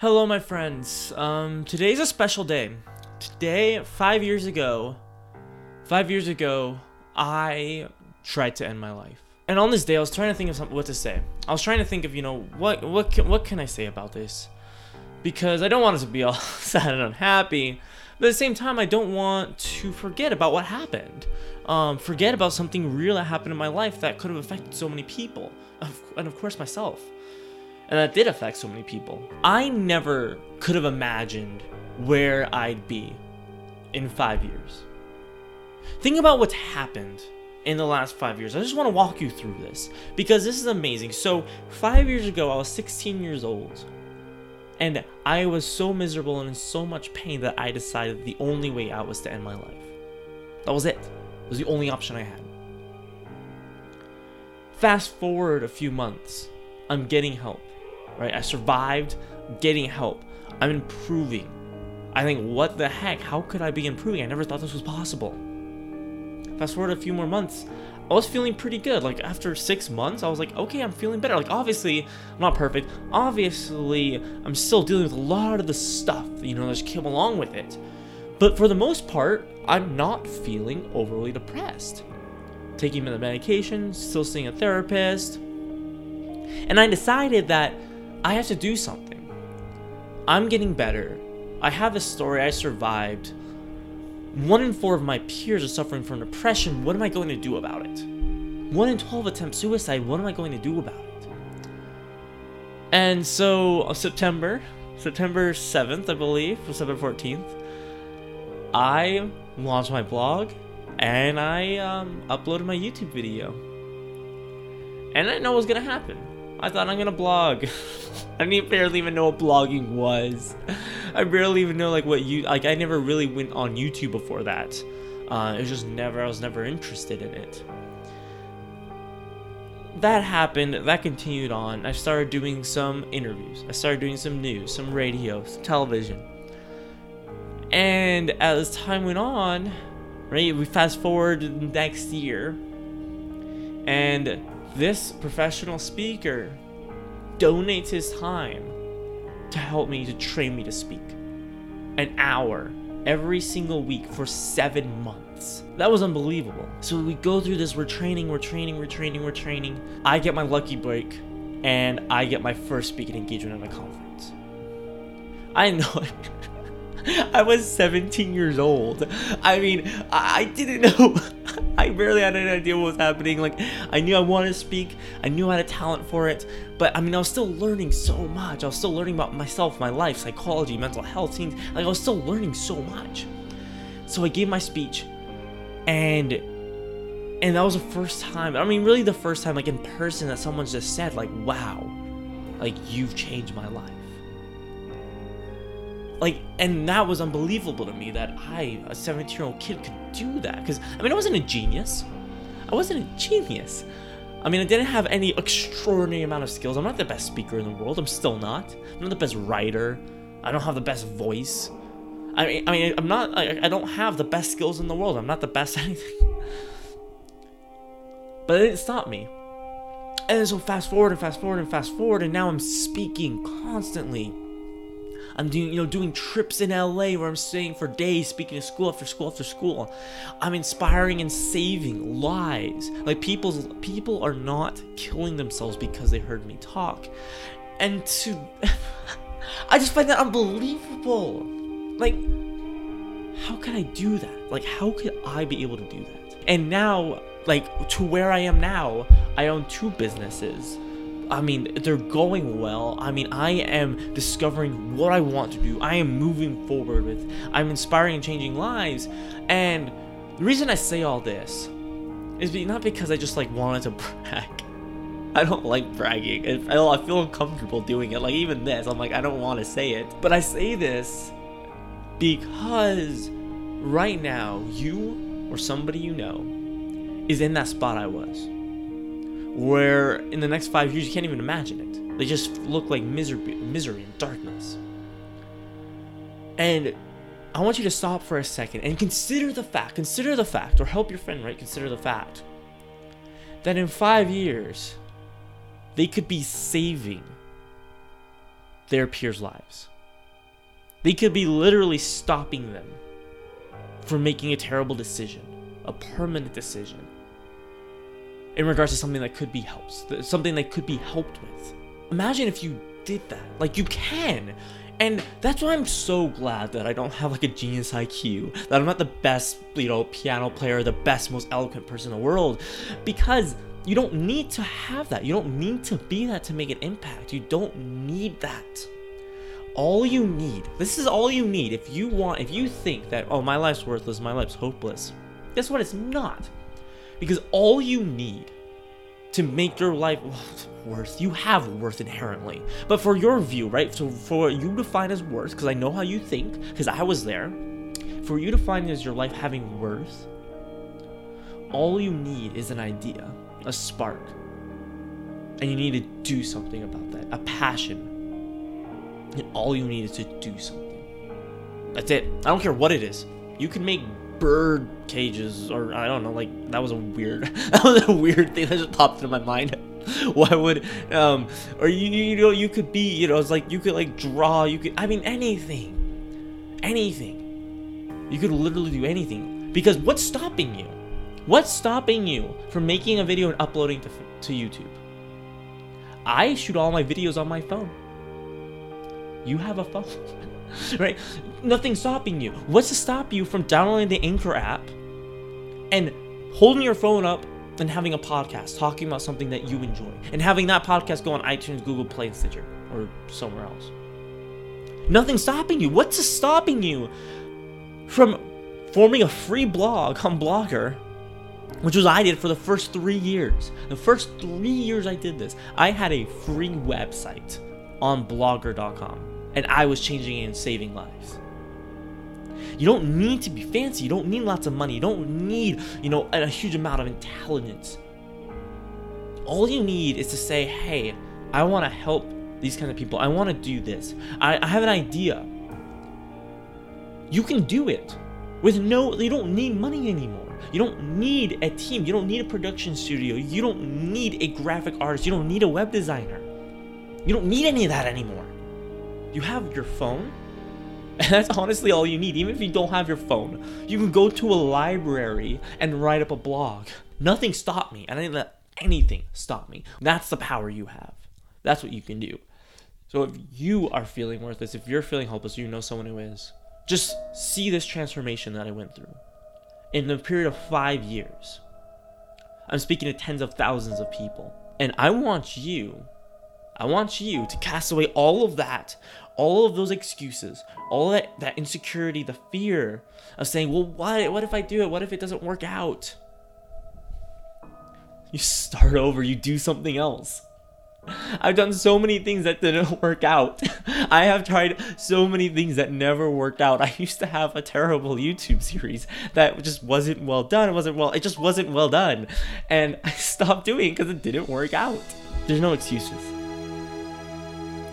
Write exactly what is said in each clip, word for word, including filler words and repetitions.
Hello my friends, um, today's a special day. Today, five years ago, five years ago, I tried to end my life. And on this day, I was trying to think of some, what to say. I was trying to think of, you know, what what can, what can I say about this? Because I don't want it to be all sad and unhappy, but at the same time, I don't want to forget about what happened. Um, forget about something real that happened in my life that could have affected so many people, and of course myself. And that did affect so many people. I never could have imagined where I'd be in five years. Think about what's happened in the last five years. I just want to walk you through this because this is amazing. So five years ago, I was sixteen years old and I was so miserable and in so much pain that I decided the only way out was to end my life. That was it. It was the only option I had. Fast forward a few months, I'm getting help. Right, I survived getting help. I'm improving. I think, what the heck? How could I be improving? I never thought this was possible. Fast forward a few more months, I was feeling pretty good. Like after six months, I was like, okay, I'm feeling better. Like obviously, I'm not perfect. Obviously, I'm still dealing with a lot of the stuff, you know, that just came along with it. But for the most part, I'm not feeling overly depressed. Taking the medication, still seeing a therapist. And I decided that I have to do something. I'm getting better. I have this story. I survived. One in four of my peers are suffering from depression. What am I going to do about it? One in twelve attempt suicide. What am I going to do about it? And so on September, September seventh, I believe, or September fourteenth, I launched my blog and I um, uploaded my YouTube video. And I didn't know what was going to happen. I thought I'm gonna blog. I didn't barely even know what blogging was. I barely even know like what you like. I never really went on YouTube before that. Uh, it was just never. I was never interested in it. That happened. That continued on. I started doing some interviews. I started doing some news, some radio, some television. And as time went on, right, we fast forward next year, and this professional speaker donates his time to help me, to train me to speak. An hour every single week for seven months. That was unbelievable. So we go through this, we're training, we're training, we're training, we're training. I get my lucky break and I get my first speaking engagement at a conference. I know it. I was seventeen years old. I mean, I didn't know. I barely had any idea what was happening. Like, I knew I wanted to speak. I knew I had a talent for it. But, I mean, I was still learning so much. I was still learning about myself, my life, psychology, mental health, things. Like, I was still learning so much. So I gave my speech. And and that was the first time. I mean, really the first time, like, in person that someone just said, like, wow. Like, you've changed my life. Like, and that was unbelievable to me that I, a seventeen-year-old kid, could do that. Because, I mean, I wasn't a genius. I wasn't a genius. I mean, I didn't have any extraordinary amount of skills. I'm not the best speaker in the world. I'm still not. I'm not the best writer. I don't have the best voice. I mean, I mean I'm not, I, I don't have the best skills in the world. I'm not the best at anything. But it didn't stop me. And so fast forward and fast forward and fast forward, and now I'm speaking constantly. I'm doing, you know, doing trips in L A where I'm staying for days, speaking to school after school after school. I'm inspiring and saving lives. Like people's, people are not killing themselves because they heard me talk. And to, I just find that unbelievable. Like, how could I do that? Like, how could I be able to do that? And now, like, to where I am now, I own two businesses. I mean, they're going well. I mean, I am discovering what I want to do. I am moving forward with, I'm inspiring and changing lives. And the reason I say all this is not because I just like wanted to brag. I don't like bragging. I feel uncomfortable doing it. Like even this, I'm like, I don't want to say it. But I say this because right now you or somebody you know is in that spot I was. Where in the next five years you can't even imagine it. They just look like misery, misery and darkness. And I want you to stop for a second and consider the fact, consider the fact, or help your friend, right? Consider the fact that in five years they could be saving their peers' lives. They could be literally stopping them from making a terrible decision, a permanent decision, in regards to something that could be helped, something that could be helped with. Imagine if you did that. Like, you can. And that's why I'm so glad that I don't have like a genius I Q, that I'm not the best, you know, piano player, the best, most eloquent person in the world, because you don't need to have that. You don't need to be that to make an impact. You don't need that. All you need, this is all you need. If you want, if you think that, oh, my life's worthless, my life's hopeless, guess what? It's not. Because all you need to make your life worth, you have worth inherently. But for your view, right? So for what you define as worth, because I know how you think, because I was there. For you to find as your life having worth, all you need is an idea, a spark. And you need to do something about that, a passion. And all you need is to do something. That's it. I don't care what it is. You can make bird cages, or I don't know, like, that was a weird, that was a weird thing that just popped into my mind. Why would, um, or you, you know, you could be, you know, it's like, you could, like, draw, you could, I mean, anything, anything. You could literally do anything, because what's stopping you? What's stopping you from making a video and uploading to, to YouTube? I shoot all my videos on my phone. You have a phone. Right? Nothing's stopping you. What's to stop you from downloading the Anchor app and holding your phone up and having a podcast talking about something that you enjoy, and having that podcast go on iTunes, Google Play, and Stitcher, or somewhere else? Nothing's stopping you. What's to stopping you from forming a free blog on Blogger, which was I did for the first three years. The first three years I did this, I had a free website on blogger dot com. And I was changing it and saving lives. You don't need to be fancy. You don't need lots of money. You don't need, you know, a huge amount of intelligence. All you need is to say, hey, I want to help these kind of people. I want to do this. I, I have an idea. You can do it with no, you don't need money anymore. You don't need a team. You don't need a production studio. You don't need a graphic artist. You don't need a web designer. You don't need any of that anymore. You have your phone, and that's honestly all you need. Even if you don't have your phone, you can go to a library and write up a blog. Nothing stopped me. I didn't let anything stop me. That's the power you have. That's what you can do. So if you are feeling worthless, if you're feeling hopeless, you know someone who is, just see this transformation that I went through. In the period of five years, I'm speaking to tens of thousands of people, and I want you I want you to cast away all of that, all of those excuses, all that, that insecurity, the fear of saying, well, what, what if I do it? What if it doesn't work out? You start over, you do something else. I've done so many things that didn't work out. I have tried so many things that never worked out. I used to have a terrible YouTube series that just wasn't well done. It wasn't well, it just wasn't well done. And I stopped doing it because it didn't work out. There's no excuses.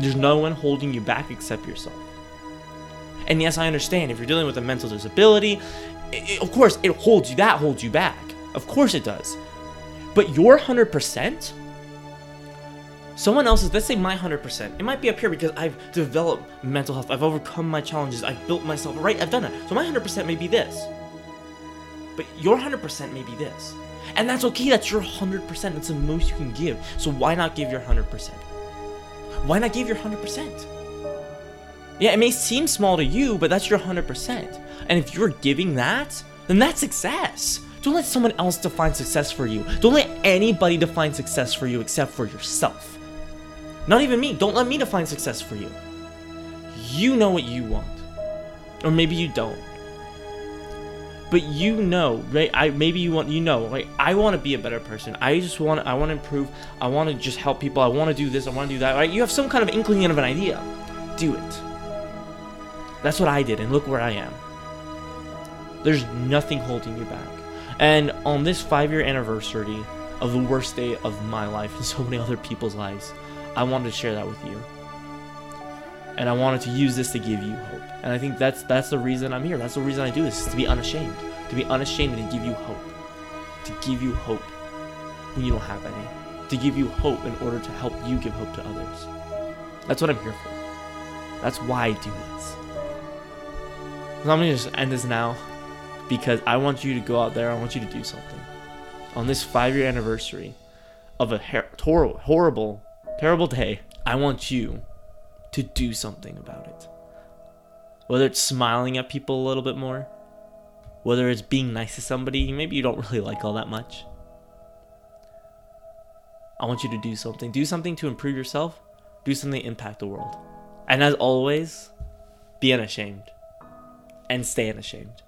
There's no one holding you back except yourself. And yes, I understand if you're dealing with a mental disability, it, it, of course it holds you, that holds you back. Of course it does. But your one hundred percent, someone else's, let's say my one hundred percent, it might be up here because I've developed mental health, I've overcome my challenges, I've built myself, right? I've done that. So my one hundred percent may be this, but your one hundred percent may be this. And that's okay, that's your one hundred percent, that's the most you can give. So why not give your one hundred percent? Why not give your one hundred percent? Yeah, it may seem small to you, but that's your one hundred percent. And if you're giving that, then that's success. Don't let someone else define success for you. Don't let anybody define success for you except for yourself. Not even me. Don't let me define success for you. You know what you want. Or maybe you don't. But you know, right? I maybe you want, you know, right? I want to be a better person. I just want, I want to improve. I want to just help people. I want to do this. I want to do that, right? You have some kind of inkling of an idea. Do it. That's what I did, and look where I am. There's nothing holding you back. And on this five-year anniversary of the worst day of my life and so many other people's lives, I wanted to share that with you. And I wanted to use this to give you hope. And I think that's that's the reason I'm here. That's the reason I do this, is to be unashamed. To be unashamed and to give you hope. To give you hope when you don't have any. To give you hope in order to help you give hope to others. That's what I'm here for. That's why I do this. So I'm going to just end this now, because I want you to go out there. I want you to do something. On this five-year anniversary of a her- horrible, horrible, terrible day, I want you to do something about it. Whether it's smiling at people a little bit more, whether it's being nice to somebody maybe you don't really like all that much. I want you to do something. Do something to improve yourself. Do something to impact the world. And as always, be unashamed. And stay unashamed.